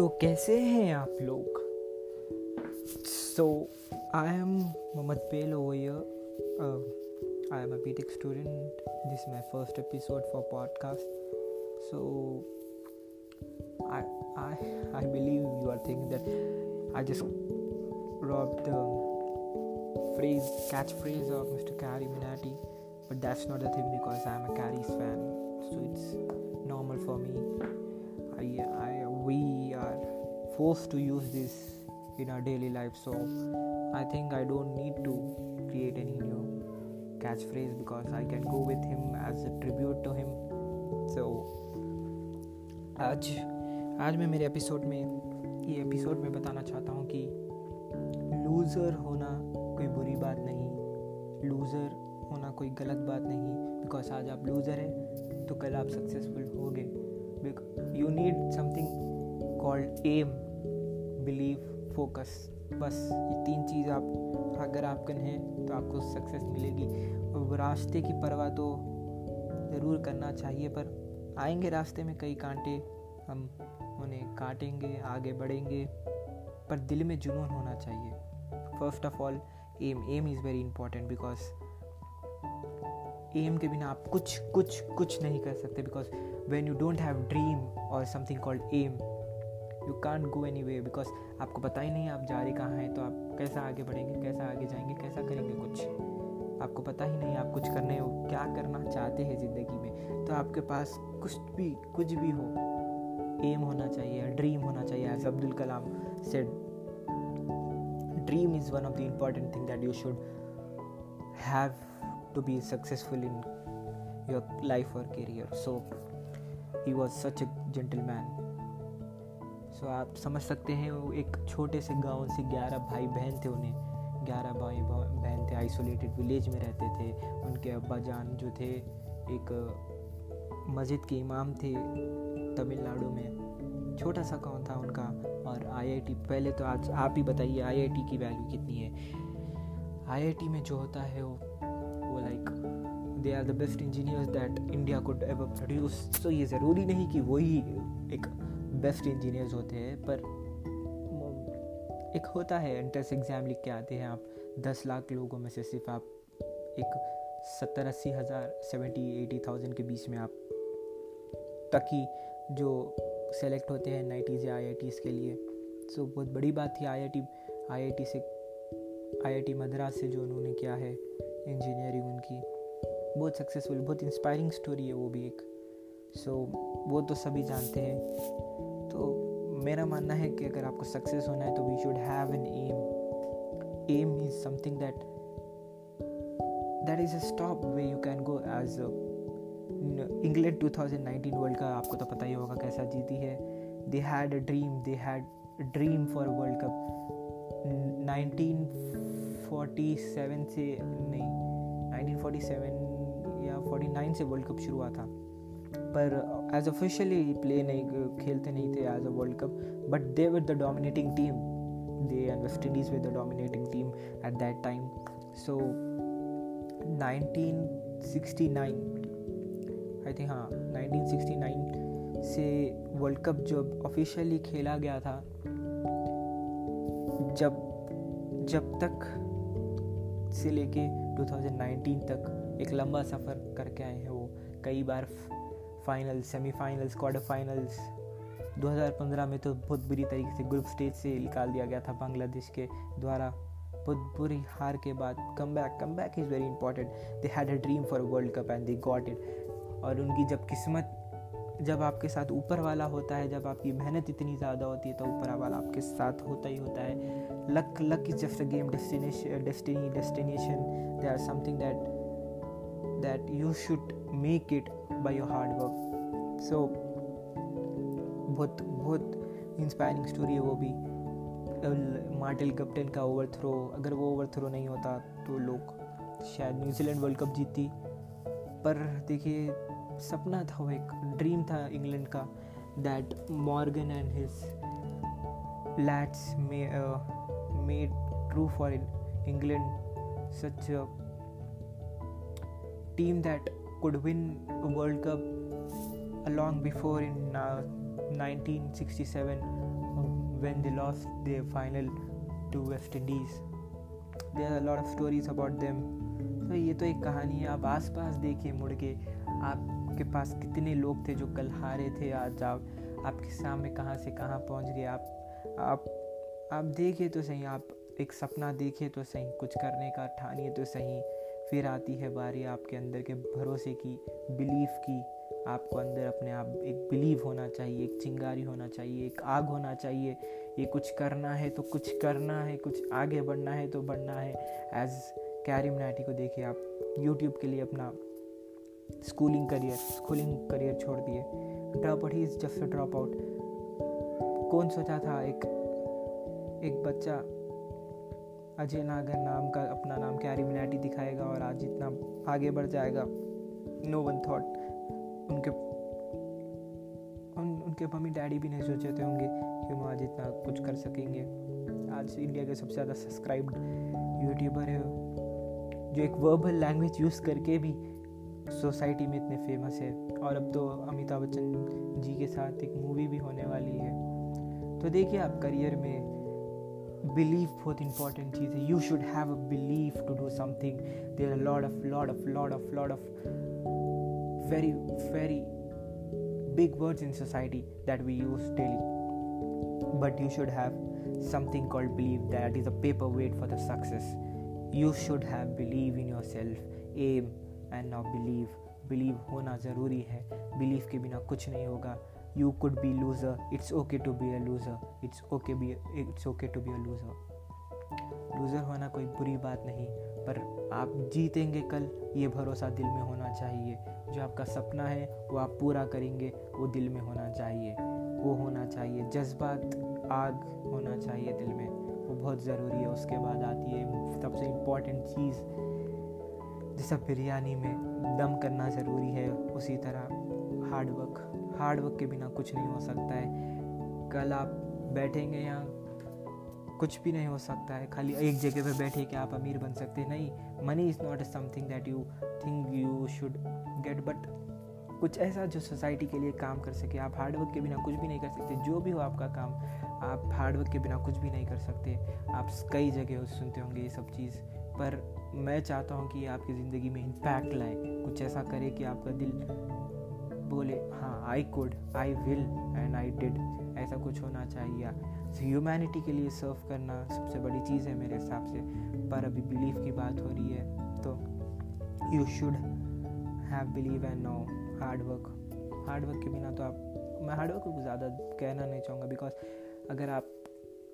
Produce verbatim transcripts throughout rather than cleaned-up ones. तो कैसे हैं आप लोग? सो आई एम मोहम्मद पेल over here. I am a BTech student. This my first episode for podcast. So I I I believe you are thinking that I just robbed the phrase catch phrase of Mister Carryminati, but that's not the thing because I am a Carry's fan, so it's normal for me. I I we are forced to use this in our daily life, so I think I don't need to create any new catchphrase because I can go with him as a tribute to him. So आज आज मैं मेरे episode में ये episode में बताना चाहता हूँ कि लूज़र होना कोई बुरी बात नहीं, लूज़र होना कोई गलत बात नहीं, बिकॉज आज आप लूज़र हैं तो कल आप सक्सेसफुल होगे। You need something called aim, believe, focus. बस ये तीन चीज़ आप अगर आपका है तो आपको सक्सेस मिलेगी। और रास्ते की परवाह तो ज़रूर करना चाहिए, पर आएंगे रास्ते में कई कांटे, हम उन्हें काटेंगे, आगे बढ़ेंगे, पर दिल में जुनून होना चाहिए। First of all aim aim is very important because aim के बिना आप कुछ कुछ कुछ नहीं कर सकते। Because when you don't have dream or something called aim, you can't go anywhere because आपको पता ही नहीं आप जा रहे कहाँ हैं, तो आप कैसा आगे बढ़ेंगे, कैसा आगे जाएंगे, कैसा करेंगे कुछ, आपको पता ही नहीं आप कुछ करने हो, क्या करना चाहते हैं ज़िंदगी में। तो आपके पास कुछ भी कुछ भी हो, एम होना चाहिए, ड्रीम होना चाहिए। As Abdul Kalam said, dream is one of the important thing that you should have to be successful in your life or career. So He was such a gentleman. So आप समझ सकते हैं, वो एक छोटे से गांव से ग्यारह भाई बहन थे, उन्हें ग्यारह भाई बहन थे, आइसोलेटेड विलेज में रहते थे। उनके अब्बा जान जो थे एक मस्जिद के इमाम थे तमिलनाडु में। छोटा सा गांव था उनका। और आई आई टी, पहले तो आज आप ही बताइए आई आई टी की वैल्यू कितनी है। आई आई टी में जो होता है वो वो like they are the best engineers that India could ever produce. So ये ज़रूरी नहीं कि वही एक बेस्ट इंजीनियर्स होते हैं, पर एक होता है एंट्रेंस एग्ज़ाम लिख के आते हैं आप, दस लाख लोगों में से सिर्फ आप एक सत्तर अस्सी हज़ार सेवेंटी एटी थाउजेंड के बीच में आप तक ही जो सेलेक्ट होते हैं नाइटीज़ या आई आई टीज़ के लिए। सो so, बहुत बड़ी बात थी आई I T I I T से आई आई टी मद्रास से जो उन्होंने किया है इंजीनियरिंग, उनकी बहुत सक्सेसफुल, बहुत इंस्पायरिंग स्टोरी है वो भी एक। सो so, वो तो सभी जानते हैं। तो मेरा मानना है कि अगर आपको सक्सेस होना है तो we should have an aim. Aim is something that that is a stop way you can go. As England two thousand nineteen world का आपको तो पता ही होगा कैसा जीती है। They had a dream, they had dream for world cup. Nineteen forty seven से नहीं nineteen forty seven forty nine से वर्ल्ड कप शुरू हुआ था, पर एज ऑफिशियली प्ले नहीं खेलते नहीं थे as a world cup, but they were the dominating team. They and West Indies with the dominating team at that time. So nineteen sixty nine I think, हाँ nineteen sixty nine से world cup जब officially खेला गया था, जब जब तक से लेके टू थाउजेंड नाइनटीन तक एक लंबा सफ़र करके आए हैं वो। कई बार फाइनल, सेमीफाइनल्स, क्वार्टर फाइनल्स। दो हज़ार पंद्रह में तो बहुत बुरी तरीके से ग्रुप स्टेज से निकाल दिया गया था बांग्लादेश के द्वारा, बहुत बुरी हार के बाद। Come back come back is very important. They had a dream for world cup and they got it. और उनकी जब किस्मत, जब आपके साथ ऊपर वाला होता है, जब आपकी मेहनत इतनी ज़्यादा होती है तो ऊपर वाला आपके साथ होता ही होता है। Luck luck is just a game, destination destiny destination they are something that that you should make it by your hard work. So बहुत बहुत इंस्पायरिंग स्टोरी है वो भी। मार्टिन कैप्टन का ओवरथ्रो, अगर वो ओवरथ्रो नहीं होता तो लोग शायद न्यूजीलैंड वर्ल्ड कप जीती। पर देखिए, सपना था वो, एक ड्रीम था इंग्लैंड का that Morgan and his lads made true for England, such a team that could win a World Cup long before in uh, nineteen sixty-seven when they lost their final to West Indies. There are a lot of stories about them. तो ये तो एक कहानी है. आप आस पास देखिए मुड़ के, आपके पास कितने लोग थे जो कल हारे थे, आज आप आपके सामने कहाँ से कहाँ पहुँच गए. आप आप आप देखिए तो सही, आप एक सपना देखिए तो सही, कुछ करने का ठानिए तो सही. फिर आती है बारी आपके अंदर के भरोसे की, बिलीफ की. आपको अंदर अपने आप एक बिलीव होना चाहिए, एक चिंगारी होना चाहिए, एक आग होना चाहिए. ये कुछ करना है तो कुछ करना है, कुछ आगे बढ़ना है तो बढ़ना है. एज कैरीमिनाटी को देखिए आप, YouTube के लिए अपना स्कूलिंग करियर स्कूलिंग करियर छोड़ दिए. Drop out, he is just a drop out. कौन सोचा था एक एक बच्चा अजय नागर नाम का अपना नाम कैरीमिनाटी दिखाएगा और आज इतना आगे बढ़ जाएगा. No one thought. उनके उन, उनके मम्मी डैडी भी नहीं सोचे थे होंगे कि वो आज इतना कुछ कर सकेंगे. आज इंडिया के सबसे ज़्यादा सब्सक्राइब्ड यूट्यूबर है, जो एक वर्बल लैंग्वेज यूज़ करके भी सोसाइटी में इतने फेमस है. और अब तो अमिताभ बच्चन जी के साथ एक मूवी भी होने वाली है. तो देखिए आप, करियर में बिलीफ बहुत इंपॉर्टेंट चीज़ है. You should have a belief to do something. There are lot of lot of lot of lot of very very big words in society that we use daily, but you should have something called belief. That is a paperweight for the success. You should have belief in yourself, aim and now believe. Believe होना ज़रूरी है. Belief के बिना कुछ नहीं होगा. You could be loser. It's okay to be a loser. It's okay be it's okay to be a loser. Loser होना कोई बुरी बात नहीं, पर आप जीतेंगे कल ये भरोसा दिल में होना चाहिए. जो आपका सपना है वो आप पूरा करेंगे, वो दिल में होना चाहिए, वो होना चाहिए. जज्बात, आग होना चाहिए दिल में, वो बहुत ज़रूरी है. उसके बाद आती है सबसे इम्पॉर्टेंट चीज़, जैसा बिरयानी में दम करना ज़रूरी है, उसी तरह हार्डवर्क. हार्डवर्क के बिना कुछ नहीं हो सकता है. कल आप बैठेंगे यहाँ, कुछ भी नहीं हो सकता है. खाली एक जगह पे बैठे कि आप अमीर बन सकते हैं, नहीं. Money is not something that you think you should get, but कुछ ऐसा जो सोसाइटी के लिए काम कर सके. आप हार्डवर्क के बिना कुछ भी नहीं कर सकते. जो भी हो आपका काम, आप हार्डवर्क के बिना कुछ भी नहीं कर सकते. आप कई जगह सुनते होंगे ये सब चीज़, पर मैं चाहता हूँ कि आपकी ज़िंदगी में इम्पैक्ट लाए, कुछ ऐसा करे कि आपका दिल बोले हाँ, I could, I will and I did. ऐसा कुछ होना चाहिए. सो ह्यूमैनिटी के लिए सर्व करना सबसे बड़ी चीज़ है मेरे हिसाब से. पर अभी बिलीफ की बात हो रही है, तो you should have believe and no hard work. Hard work के बिना तो आप, मैं हार्डवर्क को ज़्यादा कहना नहीं चाहूँगा, बिकॉज अगर आप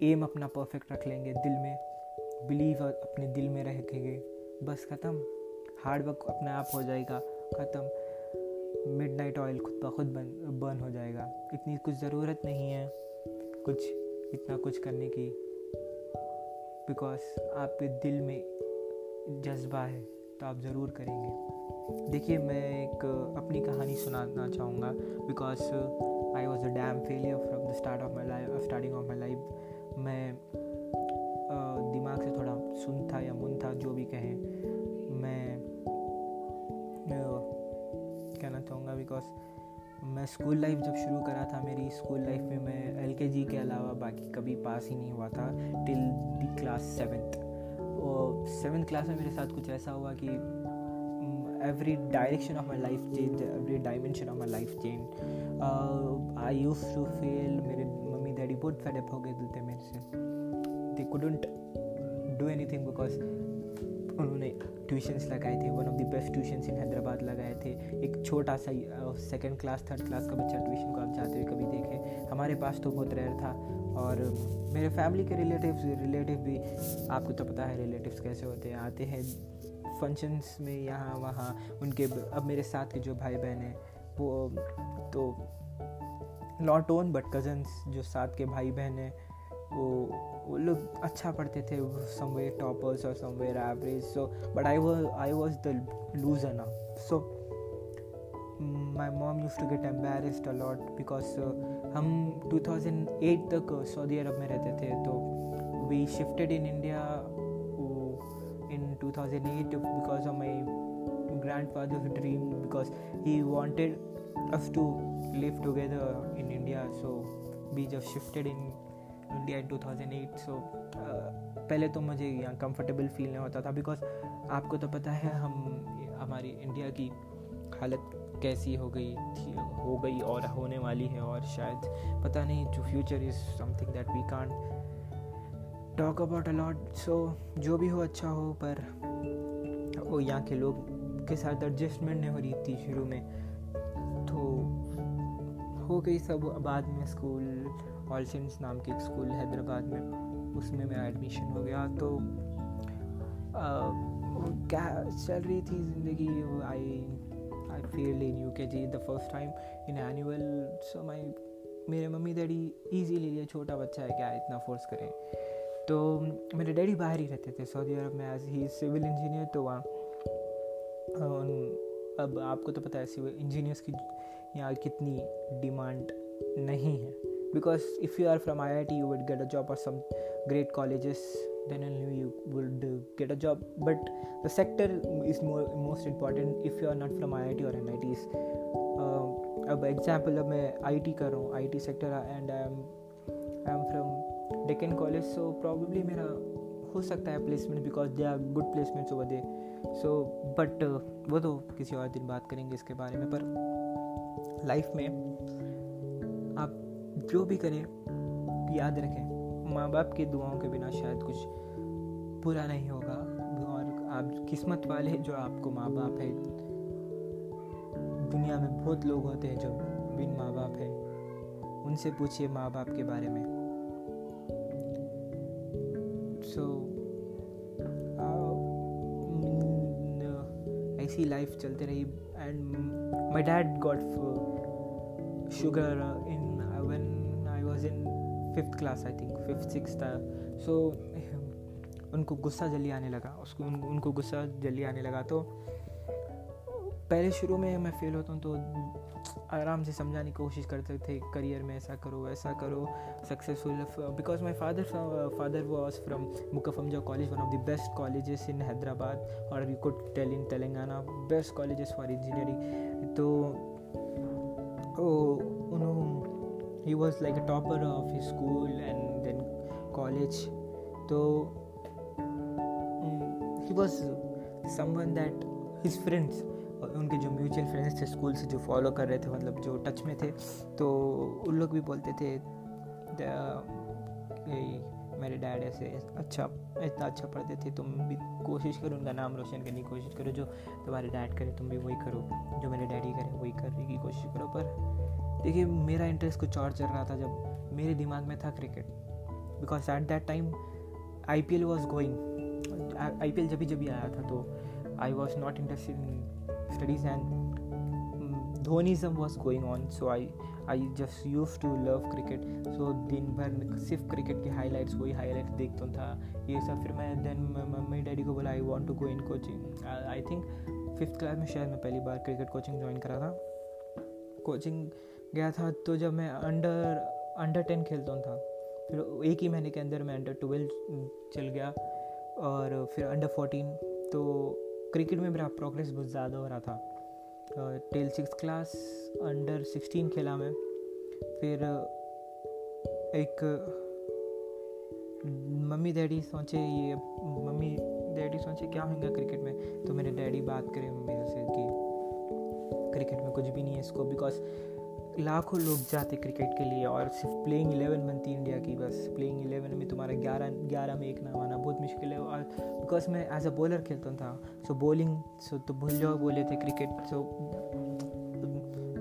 एम अपना परफेक्ट रख लेंगे दिल में, बिलीव अपने दिल में रखेंगे, बस ख़त्म. हार्डवर्क अपने आप हो जाएगा, ख़त्म. मिडनाइट ऑयल खुद ब खुद बन बर्न हो जाएगा. इतनी कुछ ज़रूरत नहीं है कुछ इतना कुछ करने की, बिकॉज आपके दिल में जज्बा है तो आप ज़रूर करेंगे. देखिए, मैं एक अपनी कहानी सुनाना चाहूँगा, because I was a damn failure from the start of my life starting of my life. मैं uh, दिमाग से थोड़ा सुन था या मुन था, जो भी कहें. मैं uh, कहना चाहूँगा, बिकॉज मैं स्कूल लाइफ जब शुरू करा था, मेरी स्कूल लाइफ में मैं एलकेजी के अलावा बाकी कभी पास ही नहीं हुआ था टिल दी क्लास सेवेंथ. और सेवेंथ क्लास में मेरे साथ कुछ ऐसा हुआ कि every direction of my life change, every dimension of my life change. I use to fail. मेरे मम्मी डैडी बहुत फेडअप हो गए थे मेरे से. They couldn't do anything, because उन्होंने ट्यूशन्स लगाए थे. One of the best tuitions in Hyderabad लगाए थे. एक छोटा सा सेकंड क्लास थर्ड क्लास का बच्चा ट्यूशन को आप जाते हुए कभी देखें. हमारे पास तो बहुत रेयर था. और मेरे फैमिली के रिलेटिव्स रिलेटिव भी, आपको तो पता है रिलेटिव्स कैसे होते हैं, आते हैं फंक्शंस में यहाँ वहाँ. उनके अब मेरे साथ के जो भाई बहन हैं वो तो नॉट ओन बट कज़न्स, जो साथ के भाई बहन हैं वो वो लोग अच्छा पढ़ते थे, समवेयर टॉपर्स और somewhere average. So but I was I was the loser ना. So my mom used to get embarrassed a lot, because हम टू थाउज़ेंड एट तक सऊदी अरब में रहते थे. तो we shifted in India in two thousand eight because of my grandfather's dream, because he wanted us to live together in India. So we just shifted in India in two thousand eight. So पहले तो मुझे यहाँ comfortable feel नहीं होता था, because आपको तो पता है हम हमारी इंडिया की हालत कैसी हो गई थी हो गई और होने वाली है, और शायद पता नहीं जो future is something that we can't talk about a lot. So जो भी हो अच्छा हो, पर वो यहाँ के लोग के साथ एडजस्टमेंट नहीं हो रही थी शुरू में, तो हो गई सब। बाद में स्कूल ऑल सेंट्स नाम के एक स्कूल हैदराबाद में, उसमें मेरा एडमिशन हो गया। तो आ, क्या चल रही थी ज़िंदगी, I I failed in UKG the first time in annual. So my मेरे मम्मी डैडी इजीली लिए छोटा बच्चा है क्या इतना फोर्स करें, तो मेरे डैडी बाहर ही रहते थे सऊदी अरब में, एज ही सिविल इंजीनियर। तो वहाँ अब आपको तो पता है सिविल इंजीनियर्स की यहाँ कितनी डिमांड नहीं है, because if you are from I I T you would get a job और some great colleges then only you would get a job, but the sector is more most important if you are not from I I T और N I Ts. अब example, अब मैं I T कर रहा हूँ, I T sector, and I am I am from Deccan college. So probably मेरा हो सकता है placement, because they are good placements over there. So but वो तो किसी और दिन बात करेंगे इसके बारे में। पर लाइफ में आप जो भी करें याद रखें, माँ बाप की दुआओं के बिना शायद कुछ पूरा नहीं होगा, और आप किस्मत वाले हैं जो आपको माँ बाप है। दुनिया में बहुत लोग होते हैं जो बिन माँ बाप है, उनसे पूछिए माँ बाप के बारे में। सो ऐसी लाइफ चलते रही। And my dad got sugar in when I was in fifth class, I think fifth six था। सो उनको गुस्सा जल्दी आने लगा, उसको उन, उनको गुस्सा जल्दी आने लगा। तो पहले शुरू में मैं फेल होता हूँ तो आराम से समझाने की कोशिश करते थे, करियर में ऐसा करो ऐसा करो successful. Because my father father was from मुखफमजा college, one of the best colleges in Hyderabad और you could tell in Telangana, best colleges for engineering. तो he was like a topper of his school and then college. तो he was someone that his friends, उनके जो mutual friends थे school से जो follow कर रहे थे, मतलब जो टच में थे, तो उन लोग भी बोलते थे मेरे डैड ऐसे अच्छा इतना अच्छा पढ़ते थे, तुम भी कोशिश करो उनका नाम रोशन करने की कोशिश करो, जो तुम्हारे डैड करे तुम भी वही करो, जो मेरे डैडी करे वही करने की कोशिश करो। पर देखिए मेरा इंटरेस्ट कुछ और चल रहा था, जब मेरे दिमाग में था cricket, because at that time I P L was going, I P L जब भी जब भी आया था, तो I was not interested in studies and धोनीज़म was going on, so I I just used to love cricket, so दिन भर सिर्फ क्रिकेट के highlights वही highlights देखता था ये सब। फिर मैं then मम्मी डैडी को बोला I want to go in coaching, I think fifth class में शायद मैं पहली बार क्रिकेट कोचिंग ज्वाइन करा था, कोचिंग गया था। तो जब मैं अंडर अंडर टेन खेलता था, फिर एक ही महीने के अंदर मैं अंडर ट्वेल्व चल गया और फिर अंडर फोर्टीन। तो क्रिकेट में मेरा प्रोग्रेस बहुत ज़्यादा हो रहा था। Till six class under sixteen खेला मैं, फिर एक मम्मी डैडी सोचे ये मम्मी डैडी सोचे क्या होगा क्रिकेट में, तो मेरे डैडी बात करें मेरे से कि क्रिकेट में कुछ भी नहीं है इसको, बिकॉज लाखों लोग जाते क्रिकेट के लिए और सिर्फ प्लेइंग इलेवन बनती इंडिया की, बस प्लेइंग इलेवन में तुम्हारा ग्यारह ग्यारह में एक नाम आना बहुत मुश्किल है। और बिकॉज मैं एज अ बॉलर खेलता था, सो बॉलिंग सो तो भूल जाओ बोले थे क्रिकेट। सो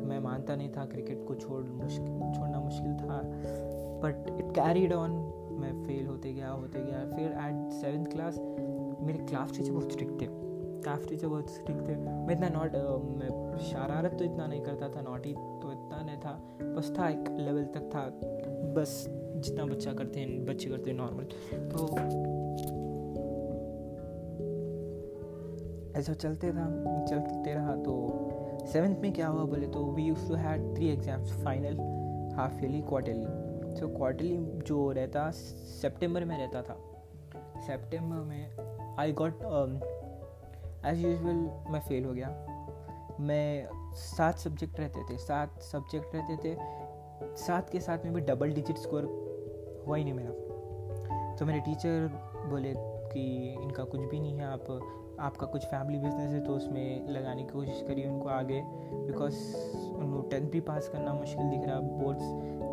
मैं मानता नहीं था, क्रिकेट को छोड़ मुश्किल छोड़ना मुश्किल था, बट इट कैरीड ऑन। मैं फेल होते गया होते गया फिर एट सेवन्थ क्लास मेरे क्लास टीचर बहुत स्ट्रिक्ट थे, क्लास टीचर बहुत स्ट्रिक्ट थे। मैं इतना नॉट मैं शरारत तो इतना नहीं करता था, नॉटी तो इतना नहीं था, बस था एक लेवल तक था, बस जितना बच्चा करते हैं बच्चे करते हैं नॉर्मल। तो ऐसा चलते था चलते रहा। तो सेवन्थ में क्या हुआ बोले तो we used to had three exams, final, half yearly, quarterly. So quarterly जो रहता सितंबर में रहता था, सितंबर में आई गॉट एज यूजुअल मैं फेल हो गया। मैं सात सब्जेक्ट रहते थे सात सब्जेक्ट रहते थे सात के साथ में भी डबल डिजिट स्कोर हुआ ही नहीं मेरा। तो मेरे टीचर बोले कि इनका कुछ भी नहीं है, आप आपका कुछ फैमिली बिजनेस है तो उसमें लगाने की कोशिश करिए उनको आगे, बिकॉज उनको टेंथ भी पास करना मुश्किल दिख रहा, बोर्ड्स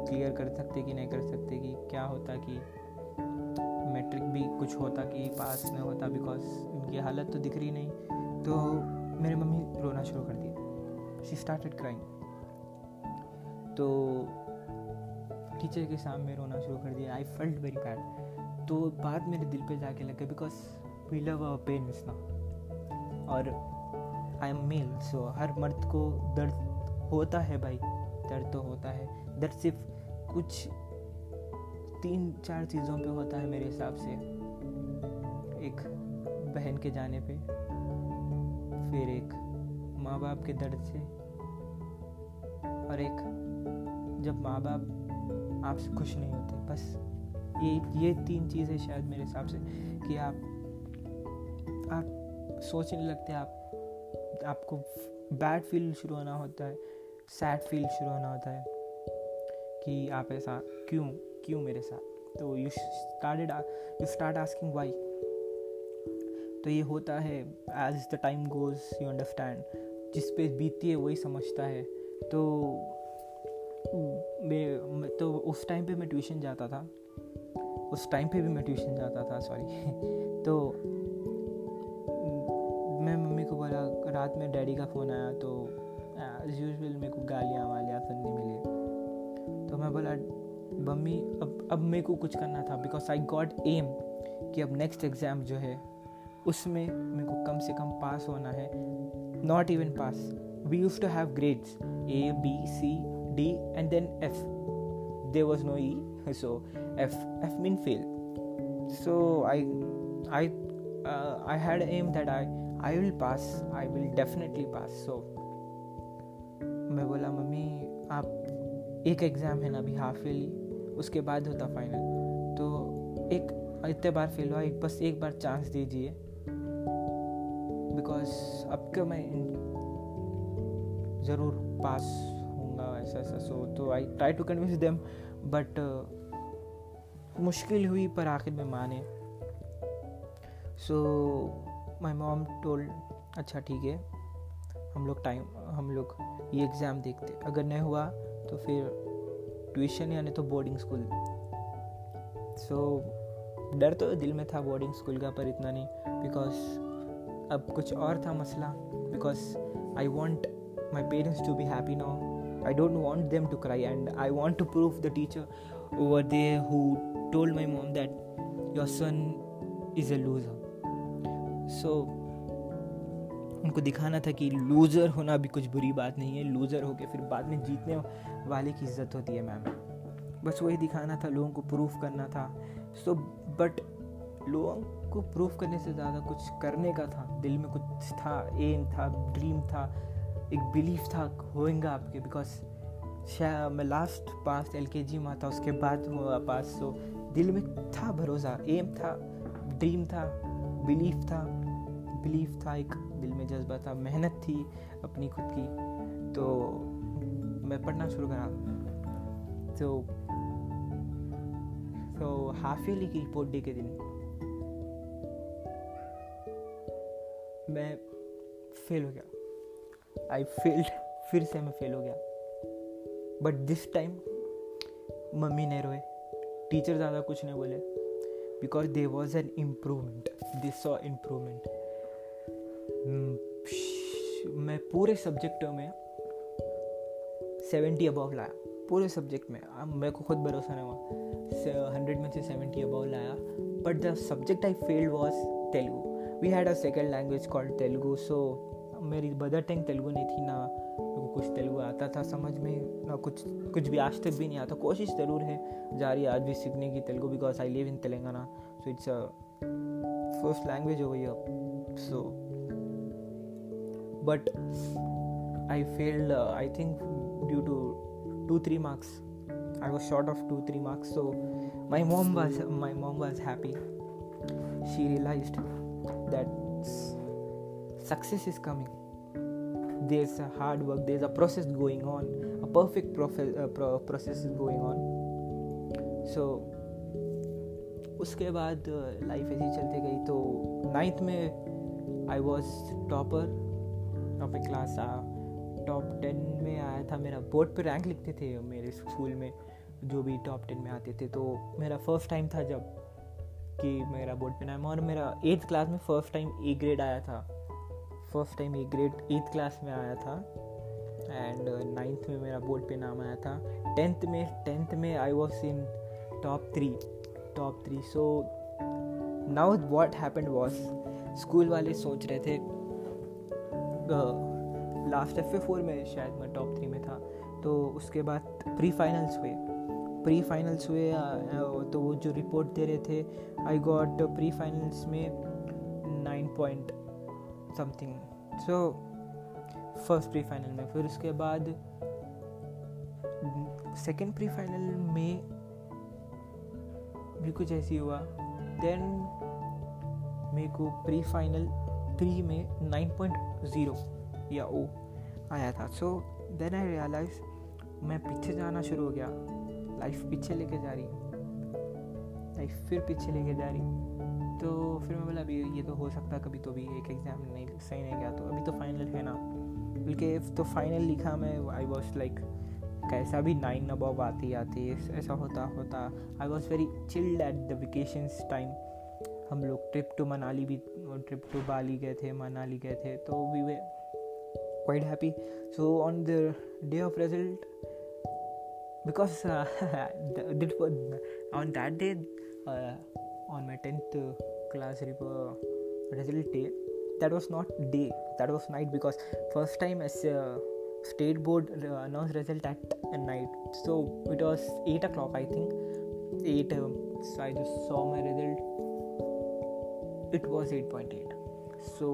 क्लियर कर सकते कि नहीं कर सकते, कि क्या होता कि मैट्रिक भी कुछ होता कि पास नहीं होता, बिकॉज उनकी हालत तो दिख रही नहीं। तो मेरे मम्मी रोना शुरू कर दिया, शी स्टार्टेड क्राइंग। तो टीचर के सामने रोना शुरू कर दिया, आई फेल्ट वेरी बैड। तो बात मेरे दिल पे जाके लग गई, because we love our parents ना, और आई एम मेल, सो हर मर्द को दर्द होता है भाई, दर्द तो होता है। दर्द सिर्फ कुछ तीन चार चीज़ों पे होता है मेरे हिसाब से, एक बहन के जाने पे, फिर एक माँ बाप के दर्द से, और एक जब माँ बाप आपसे खुश नहीं होते। बस ये ये तीन चीज़ें शायद मेरे हिसाब से, कि आप आप सोचने लगते हैं, आप आपको बैड फील शुरू होना होता है, सैड फील शुरू होना होता है कि आप ऐसा क्यों क्यों मेरे साथ। तो you started you start asking why. तो ये होता है, as the time goes you understand, जिस पे बीती है वही समझता है। तो मैं तो उस टाइम पे मैं ट्यूशन जाता था, उस टाइम पे भी मैं ट्यूशन जाता था सॉरी तो मैं मम्मी को बोला, रात में डैडी का फ़ोन आया, तो एज यूजल मेरे को गालियाँ वालियाँ सुनने मिली। तो मैं बोला, मम्मी अब अब मेरे को कुछ करना था, बिकॉज आई गॉट एम कि अब नेक्स्ट एग्ज़ाम जो है उसमें मेरे को कम से कम पास होना है, not even pass. We use to have grades A B C D and then F, there was no E, so F F mean fail. So I I I had aim that I I will pass, I will definitely pass. So मैं बोला, mummy आप एक exam है ना अभी half fail, उसके बाद होता फाइनल, तो एक इतने बार फेल हुआ, एक बस एक बार चांस दीजिए, बिकॉज अब का मैं ज़रूर पास होऊंगा, ऐसा ऐसा। सो तो I try to convince them, but मुश्किल हुई, पर आखिर में माने। सो माई मॉम टोल्ड, अच्छा ठीक है, हम लोग टाइम हम लोग ये एग्ज़ाम देखते, अगर नहीं हुआ तो फिर ट्यूशन यानी तो बोर्डिंग स्कूल। सो डर तो दिल में था बोर्डिंग स्कूल का, पर इतना नहीं, बिकॉज अब कुछ और था मसला, because I want my parents to be happy now, I don't want them to cry, and I want to prove the teacher over there who told my mom that your son is a loser. सो उनको दिखाना था कि loser होना भी कुछ बुरी बात नहीं है, लूज़र होके फिर बाद में जीतने वाले की इज्जत होती है मैम, बस वही दिखाना था, लोगों को प्रूफ करना था। सो बट लोगों को प्रूफ करने से ज़्यादा कुछ करने का था, दिल में कुछ था, एम था, ड्रीम था, एक बिलीफ था होएगा आपके, बिकॉज शायद मैं लास्ट पास एलकेजी में था, उसके बाद हुआ पास। सो दिल में था भरोसा, एम था, ड्रीम था, बिलीफ था, बिलीफ था एक दिल में जज्बा था, मेहनत थी अपनी खुद की। तो मैं पढ़ना शुरू करा। तो तो हाफ ईयरली की रिपोर्ट डे के दिन मैं फेल हो गया, आई फेल्ड, फिर से मैं फेल हो गया। बट दिस टाइम मम्मी नहीं रोए, टीचर ज़्यादा कुछ नहीं बोले, because there was an improvement, they saw improvement. मैं पूरे सब्जेक्ट में सेवेंटी अबव लाया, पूरे सब्जेक्ट में, मेरे को खुद भरोसा नहीं हुआ, हंड्रेड में से सेवेंटी अबव लाया। But the subject I failed was Telugu, we had a second language called Telugu. So मेरी मदर टंग तेलुगु नहीं थी, ना तो कुछ तेलुगु आता था समझ में, ना कुछ कुछ भी आज तक भी नहीं आता। कोशिश ज़रूर है जारी आज भी सीखने की Telugu, because I live in Telangana, so it's a first language हो गई अब। So but I failed, I think due to two three marks, I was short of two three marks. So my mom was my mom was happy, she realized that success is coming, there's a hard work, there's a process going on, a perfect profe- uh, pro- process is going on. So उसके बाद life ऐसी चलती गई। तो ninth में I was topper topper class, top ten में आया था। मेरा बोर्ड पे रैंक लिखते थे मेरे स्कूल में जो भी टॉप टेन में आते थे। तो मेरा फर्स्ट टाइम था जब कि मेरा बोर्ड पे नाम, और मेरा एट्थ क्लास में फ़र्स्ट टाइम ए ग्रेड आया था। First time A grade eighth class में आया था। एंड नाइन्थ में मेरा बोर्ड पे नाम आया था। टेंथ में टेंथ में I was in top three top three. So now what happened was, school वाले सोच रहे थे लास्ट एफ ए फोर में शायद मैं टॉप थ्री में था। तो उसके बाद प्री फाइनल्स हुए प्री फाइनल्स हुए तो वो जो रिपोर्ट दे रहे थे, आई गॉट प्री फाइनल्स में nine point something. So first pre final में, फिर उसके बाद सेकेंड प्री फाइनल में भी कुछ ऐसी हुआ। देन मेरे को प्री फाइनल थ्री में नाइन पॉइंट ज़ीरो या ओ आया था। सो देन आई रियलाइज मैं पीछे जाना शुरू हो गया, लाइफ पीछे लेके जा रही लाइफ फिर पीछे लेके जा रही। तो फिर मैं बोला अभी ये तो हो सकता कभी तो भी एक एग्ज़ाम नहीं सही नहीं गया तो अभी तो फाइनल है ना, बल्कि तो फाइनल लिखा मैं। आई वॉज लाइक कैसा भी नाइन अबव आती आती ऐसा होता होता I was very chilled at the vacations time. हम लोग ट्रिप टू मनाली भी ट्रिप टू बाली गए थे मनाली गए थे तो we were quite happy. So on the day of result, because on that day on my tenth class result day, that was not day, that was night, because first time as State Board announced result at night, so it was eight o'clock I think. eight um, so I just saw my result. It was eight point eight. So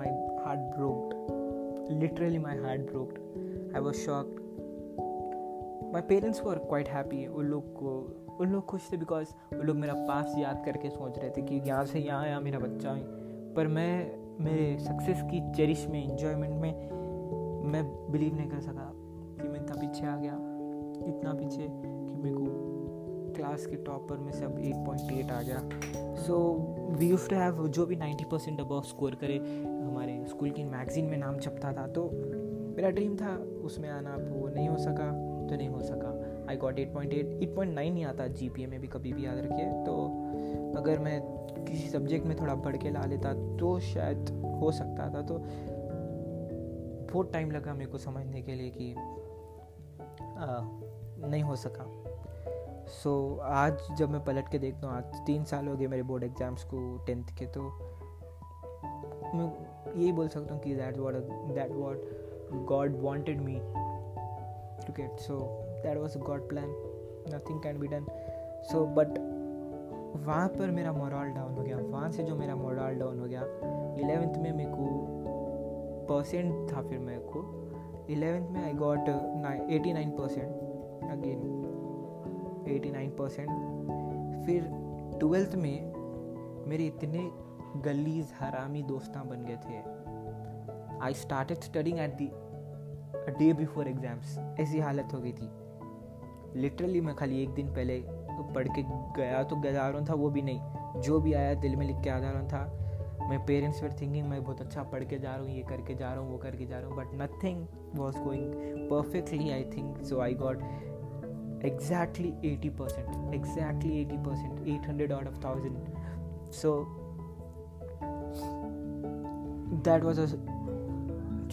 my heart broke. Literally my heart broke. I was shocked. My parents were quite happy. उन लोग को उन लोग खुश थे because उन लोग मेरा past याद करके सोच रहे थे कि यहाँ से यहाँ आया मेरा बच्चा है। पर मैं मेरे success की चेरिश में enjoyment में मैं बिलीव नहीं कर सका कि मैं इतना पीछे आ गया, इतना पीछे कि मेरे को क्लास के टॉपर में से अब एट पॉइंट एट आ गया। So we used to have जो भी नाइंटी परसेंट अबव स्कोर करे हमारे स्कूल की मैगजीन में नाम छपता था। तो मेरा ड्रीम था उसमें आना, अब वो नहीं हो सका तो नहीं हो सका। I got eight point eight, eight point nine ही आता जीपीए में भी कभी भी, याद रखिए। तो अगर मैं किसी सब्जेक्ट में थोड़ा बढ़ के ला लेता तो शायद हो सकता था। तो बहुत टाइम लगा मेरे को समझने के लिए कि आ, नहीं हो सका। सो so, आज जब मैं पलट के देखता हूँ, आज तीन साल हो गए मेरे बोर्ड एग्ज़ाम्स को टेंथ के, तो मैं यही बोल सकता हूँ कि that what that what God wanted me to get. So that was God plan, nothing can be done. So but वहाँ पर मेरा मोरल डाउन हो गया, वहाँ से जो मेरा मोरल डाउन हो गया। इलेवेंथ में मेरे को परसेंट था, फिर मेरे को इलेवेंथ में I got eighty nine percent, again eighty nine percent. फिर ट्वेल्थ में मेरे इतने गलीज हरामी दोस्तां बन गए थे। I started studying at the day before exams, ऐसी हालत हो गई थी। लिटरली मैं खाली एक दिन पहले पढ़ के गया तो गदारों था, वो भी नहीं, जो भी आया दिल में लिख के आधारों था। मैं पेरेंट्स वर थिंकिंग मैं बहुत अच्छा पढ़ के जा रहा हूँ, ये करके जा रहा हूँ, वो करके जा रहा हूँ, but nothing was going perfectly I think. So I got exactly eighty percent, exactly eighty percent, eight hundred out of thousand. So that was a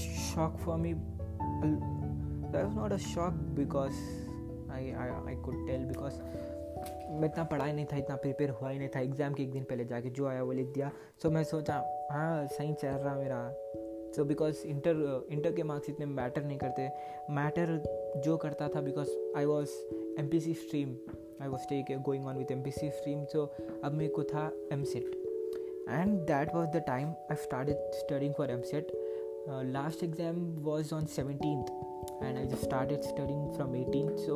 shock for me. That was not a shock because I I could tell, because मैं इतना पढ़ा ही नहीं था, इतना prepare हुआ ही नहीं था। Exam के एक दिन पहले जाके जो आया वो लिख दिया। सो so, मैं सोचा हाँ सही चल रहा मेरा। सो बिकॉज इंटर इंटर के मार्क्स इतने मैटर नहीं करते, मैटर जो करता था because I was M P C stream, I was take going on with M P C stream. सो अब मेरे को था EAMCET and that was the time I started studying for EAMCET. Last exam was on seventeenth and I started studying from eighteen. So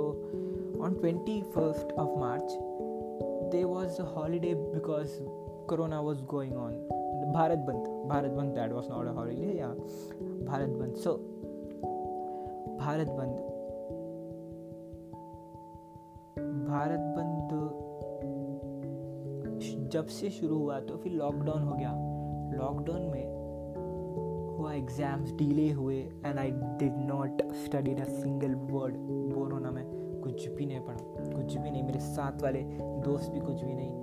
on twenty-first of March there was a holiday because corona was going on, bharat band bharat band that was not a holiday, yeah, bharat band. So bharat band bharat band जब से शुरू हुआ तो फिर lockdown हो गया। Lockdown में हुआ एग्ज़ाम्स डिले हुए and I did not study a single word. Bore होना, मैं कुछ भी नहीं पढ़ा, कुछ भी नहीं। मेरे साथ वाले दोस्त भी कुछ भी नहीं।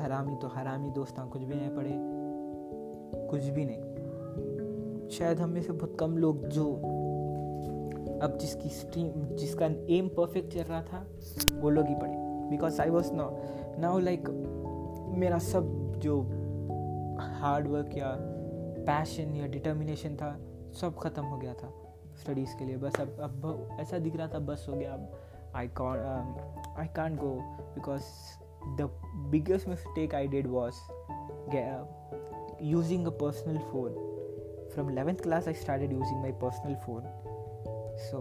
हरामी तो हरामी दोस्त था, कुछ भी नहीं पढ़े, कुछ भी नहीं। शायद हम में से बहुत कम लोग जो अब जिसकी स्ट्रीम, जिसका एम परफेक्ट चल रहा था, वो लोग ही पढ़े। Because I was not now like मेरा सब जो हार्ड वर्क या पैशन या डिटर्मिनेशन था सब ख़त्म हो गया था स्टडीज़ के लिए। बस अब अब ऐसा दिख रहा था, बस हो गया, अब I can't I can't go. Because the biggest mistake I did was using a personal phone. From eleventh class I started using my personal phone. So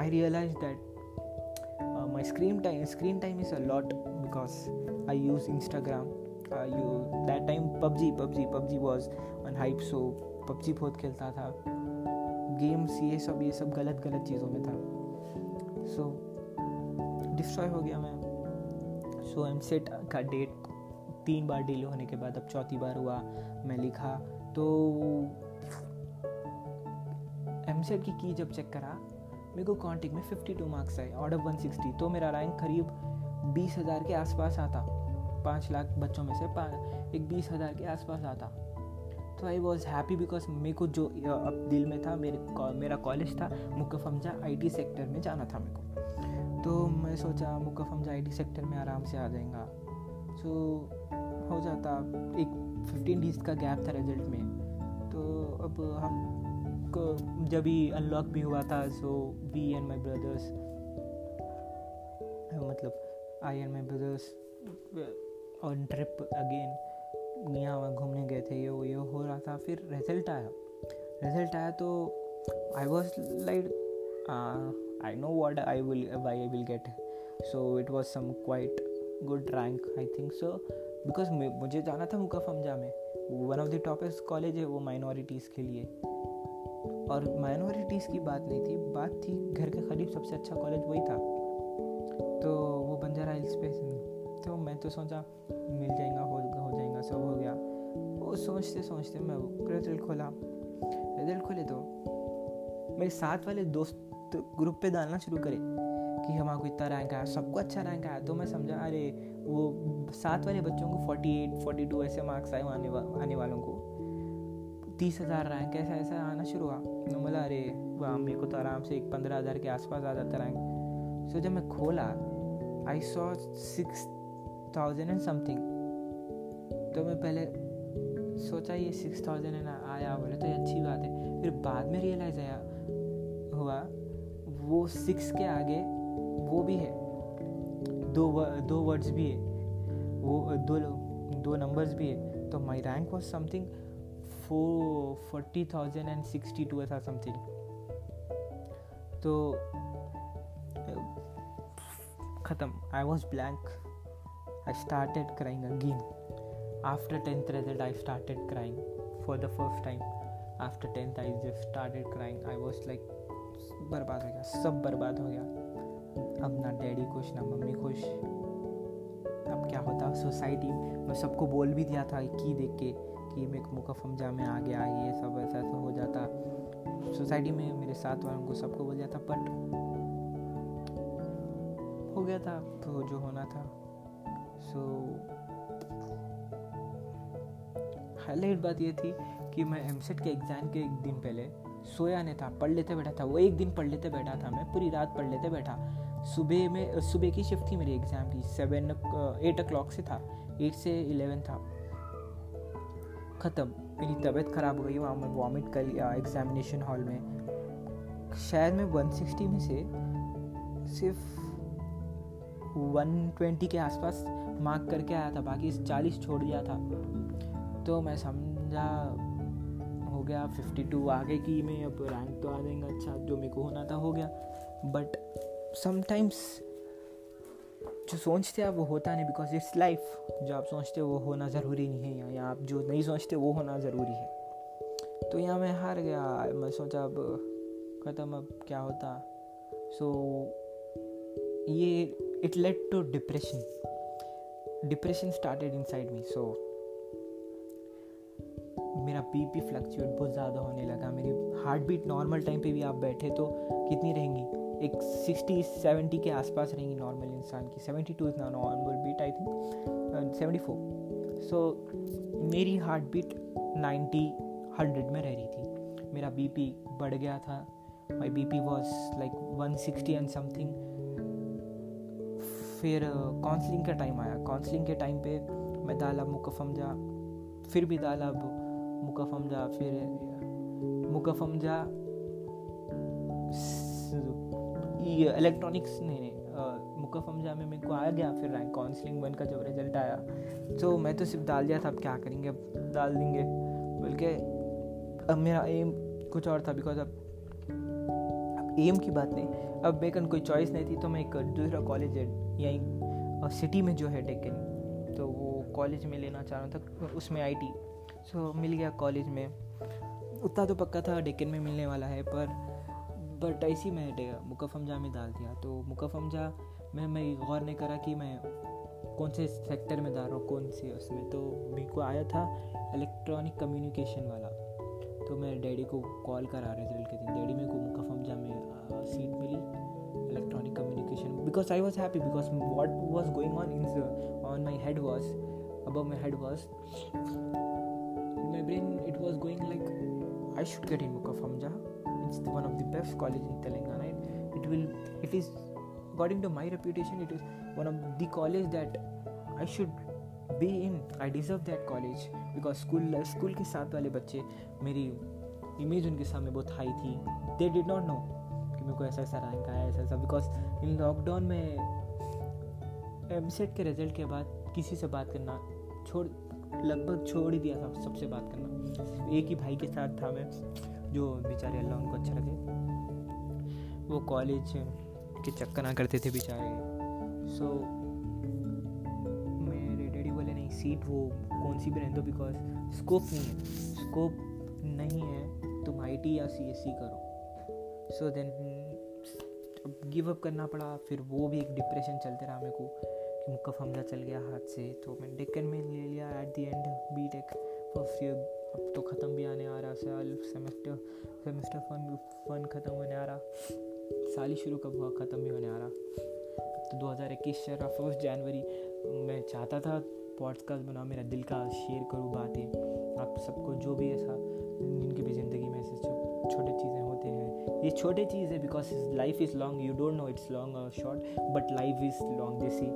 I realized that uh, my screen time screen time is a lot because I use Instagram. Uh, you that time PUBG PUBG PUBG was on hype, so PUBG बहुत खेलता था। Games ये सब ये सब गलत गलत चीज़ों में था, so destroy हो गया मैं। So EAMCET का डेट तीन बार डिले होने के बाद अब चौथी बार हुआ। मैं लिखा तो एमसेट की की जब चेक करा, मेरे को कॉन्टिक में बावन मार्क्स आए आउट ऑफ एक सौ साठ। तो मेरा रैंक करीब बीस हज़ार के आसपास आता। पाँच लाख बच्चों में से एक बीस हज़ार के आसपास आता। तो आई वॉज हैप्पी बिकॉज मेरे को जो अब दिल में था, मेरे मेरा कॉलेज था मुकफमजा, आईटी सेक्टर में जाना था मेरे को। तो मैं सोचा मुकफमजा आईटी सेक्टर में आराम से आ जाएगा। सो हो जाता, एक पंद्रह डेज का गैप था रिजल्ट में। तो अब हम जब ही अनलॉक भी हुआ था, so we and my brothers, मतलब I and my brothers on trip again, यहाँ वहाँ घूमने गए थे। ये वो ये हो रहा था। फिर रिजल्ट आया, रिजल्ट आया तो I was like I know what I will I will get. So it was some quite good rank I think so, because मुझे जाना था मुकफमजा में। One of the toppest college है वो माइनॉरिटीज़ के लिए, और माइनॉरिटीज़ की बात नहीं थी, बात थी घर के करीब सबसे अच्छा कॉलेज वही था, तो वो बंजारा हिल्स पे। तो मैं तो सोचा मिल जाएगा, हो हो जाएगा, सब हो गया। वो सोचते सोचते मैं रिजल्ट खोला। रिजल्ट खोले तो मेरे साथ वाले दोस्त ग्रुप पे डालना शुरू करे कि हमारा को इतना रैंक आया, सबको अच्छा रैंक आया। तो मैं समझा अरे वो साथ वाले बच्चों को अड़तालीस, बयालीस ऐसे मार्क्स आए आने, वा, आने वालों को तीस हज़ार रैंक ऐसा ऐसा आना शुरू हुआ। तो बोला अरे वाह, मेरे को तो आराम से एक पंद्रह हज़ार के आसपास आ जाता रैंक। सो so, जब मैं खोला I saw six thousand and something. तो मैं पहले सोचा ये सिक्स थाउजेंड एंड आया, बोले तो ये अच्छी बात है। फिर बाद में रियलाइज आया हुआ वो सिक्स के आगे वो भी है, दो दो वर्ड्स भी है, वो दो दो नंबर्स भी है। तो my rank was something four forty thousand and sixty two था समथिंग। तो ख़त्म, I was blank. I started crying again after tenth result. I started crying for the first time after tenth. I just started crying. I was like बर्बाद हो गया, सब बर्बाद हो गया। अब ना डैडी खुश, ना मम्मी खुश। अब क्या होता, सोसाइटी मैं सबको बोल भी दिया था कि देख के कि मैं मुकफमजा में आ गया, ये सब ऐसा ऐसा हो जाता। सोसाइटी में मेरे साथ वालों को सबको बोल जाता, बट हो गया था तो जो होना था। सो हाईलाइट बात ये थी कि मैं एमसेट के एग्ज़ाम के एक दिन पहले सोया नहीं था, पढ़ लेते बैठा था। वो एक दिन पढ़ लेते बैठा था, मैं पूरी रात पढ़ लेते बैठा। सुबह में सुबह की शिफ्ट थी मेरी एग्ज़ाम की, सेवन एट ओ क्लॉक से था, एट से इलेवन था। ख़त्म, मेरी तबीयत ख़राब हो गई। वहाँ मैं वॉमिट कर लिया एग्जामिनेशन हॉल में। शायद मैं एक सौ साठ में से सिर्फ एक सौ बीस के आसपास मार्क करके आया था, बाकी चालीस छोड़ दिया था। तो मैं समझा हो गया, बावन आ गए कि मैं अब रैंक तो आ जाएगा, अच्छा जो मेरे को होना था हो गया। बट समटाइम्स जो सोचते हैं वो होता नहीं, बिकॉज इट्स लाइफ। जो आप सोचते हो वो होना ज़रूरी नहीं है, या आप जो नहीं सोचते वो होना ज़रूरी है। तो यहाँ मैं हार गया। मैं सोचा अब ख़त्म, अब क्या होता। सो so, ये it led to depression. Depression started inside me. So मेरा बीपी फ्लक्चुएट बहुत ज़्यादा होने लगा. मेरी हार्ट बीट नॉर्मल टाइम पे भी आप बैठे तो कितनी रहेंगी, एक सिक्सटी सेवेंटी के आसपास रहेंगी नॉर्मल इंसान की. Seventy two is normal beat I think, seventy four. So मेरी हार्ट बीट नाइंटी हंड्रेड में रह रही थी. मेरा बीपी बढ़ गया था. My BP was like one sixty and something. फिर काउंसलिंग uh, का टाइम आया. काउंसलिंग के टाइम पे मैं डाला मुकफ़मजा, फिर भी डाला मुकफ़मजा, फिर मुकफ़मजा ये इलेक्ट्रॉनिक्स नहीं नहीं मुकफ़मजा में मेरे को आ गया. फिर रैंक काउंसलिंग वन का जब रिजल्ट आया तो मैं तो सिर्फ डाल दिया था. अब क्या करेंगे, अब डाल देंगे बोल के. अब मेरा एम कुछ और था बिकॉज अब अब एम की बात नहीं, अब बेकन कोई चॉइस नहीं थी. तो मैं एक दूसरा कॉलेज यहीं सिटी में जो है टेकन, तो वो कॉलेज में लेना चाह रहा था, उसमें आई टी. सो so, मिल गया कॉलेज में. उतना तो पक्का था डेक्कन में मिलने वाला है, पर बट ऐसी मैं मुकफ़मजा में डाल दिया. तो मुकफ़मजा में मैं गौर नहीं करा कि मैं कौन से सेक्टर में डाल रहा हूँ, कौन से उसमें. तो मेरे को आया था इलेक्ट्रॉनिक कम्युनिकेशन वाला. तो मैं डैडी को कॉल करा रिजल्ट के दिन, डैडी मेरे को मुकफ़मजा में सीट मिली electronic communication. Because I was happy because what was going on in on my head was above my head was my brain it was going like I should get in Mukhafamja, it's the one of the best college in Telangana. It will it is according to my reputation it is one of the college that I should be in. I deserve that college because school school ke saath wale bacche meri image unke samne bahut high thi. They did not know ki mereko aisa aisa rank aaya aisa aisa because in lockdown mein EAMCET ke result ke baad kisi se baat karna छोड़ लगभग छोड़ ही दिया था सबसे बात करना. एक ही भाई के साथ था मैं, जो बेचारे अल्लाह उनको अच्छा लगे, वो कॉलेज के चक्कर ना करते थे बेचारे. सो मेरे डैडी बोले नहीं, सीट वो कौन सी भी रहने दो बिकॉज स्कोप नहीं है, स्कोप नहीं है, तुम आई टी या सी एस सी करो. सो देन गिव अप करना पड़ा. फिर वो भी एक डिप्रेशन चलते रहा मेरे को. मुकफ़मजा चल गया हाथ से, तो मैंने डेक्कन में ले लिया at the end B Tech first year. अब तो ख़त्म भी आने आ रहा साल, सेमेस्टर सेमेस्टर वन वन ख़त्म होने आ रहा, साल ही शुरू कब हुआ, ख़त्म भी होने आ रहा. तो ट्वेंटी ट्वेंटी वन चल रहा, फर्स्ट जनवरी. मैं चाहता था पॉडकास्ट बनाऊँ, मेरा दिल का शेयर करूँ बातें आप सबको, जो भी ऐसा जिनकी भी ज़िंदगी में ऐसे छोटे चीज़ें होते हैं. ये छोटे चीज़ है because life is long, you don't know it's long और short but life is long. जैसी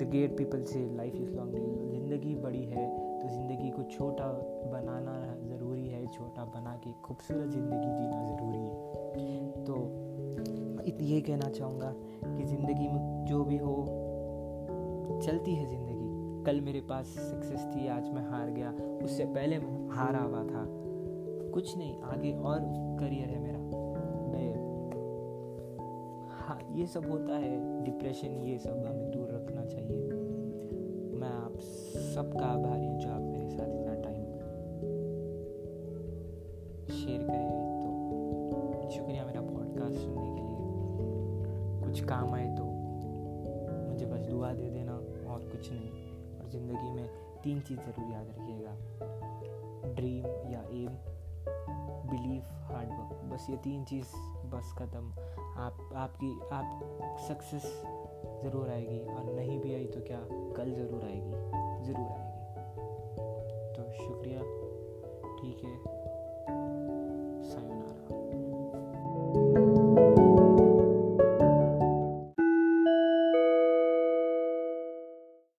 The great people say life is long. ज़िंदगी बड़ी है तो ज़िंदगी को छोटा बनाना ज़रूरी है, छोटा बना के खूबसूरत ज़िंदगी जीना ज़रूरी है. तो ये कहना चाहूँगा कि ज़िंदगी में जो भी हो चलती है ज़िंदगी. कल मेरे पास सक्सेस थी, आज मैं हार गया, उससे पहले मैं हारा हुआ था. कुछ नहीं, आगे और करियर है मेरा. मैं हाँ, ये सब होता है डिप्रेशन, ये सब हमें दूर रखना चाहिए. मैं आप सबका आभारी हूँ जो आप मेरे साथ इतना टाइम शेयर करें. तो शुक्रिया मेरा पॉडकास्ट सुनने के लिए. कुछ काम आए तो मुझे बस दुआ दे देना और कुछ नहीं. और ज़िंदगी में तीन चीज़ ज़रूर याद रखिएगा, ड्रीम या एम, बिलीफ, हार्ड वर्क. बस ये तीन चीज़, बस ख़त्म. आप आपकी आप सक्सेस ज़रूर आएगी और नहीं भी आई तो क्या, कल ज़रूर आएगी, ज़रूर आएगी. तो शुक्रिया, ठीक है.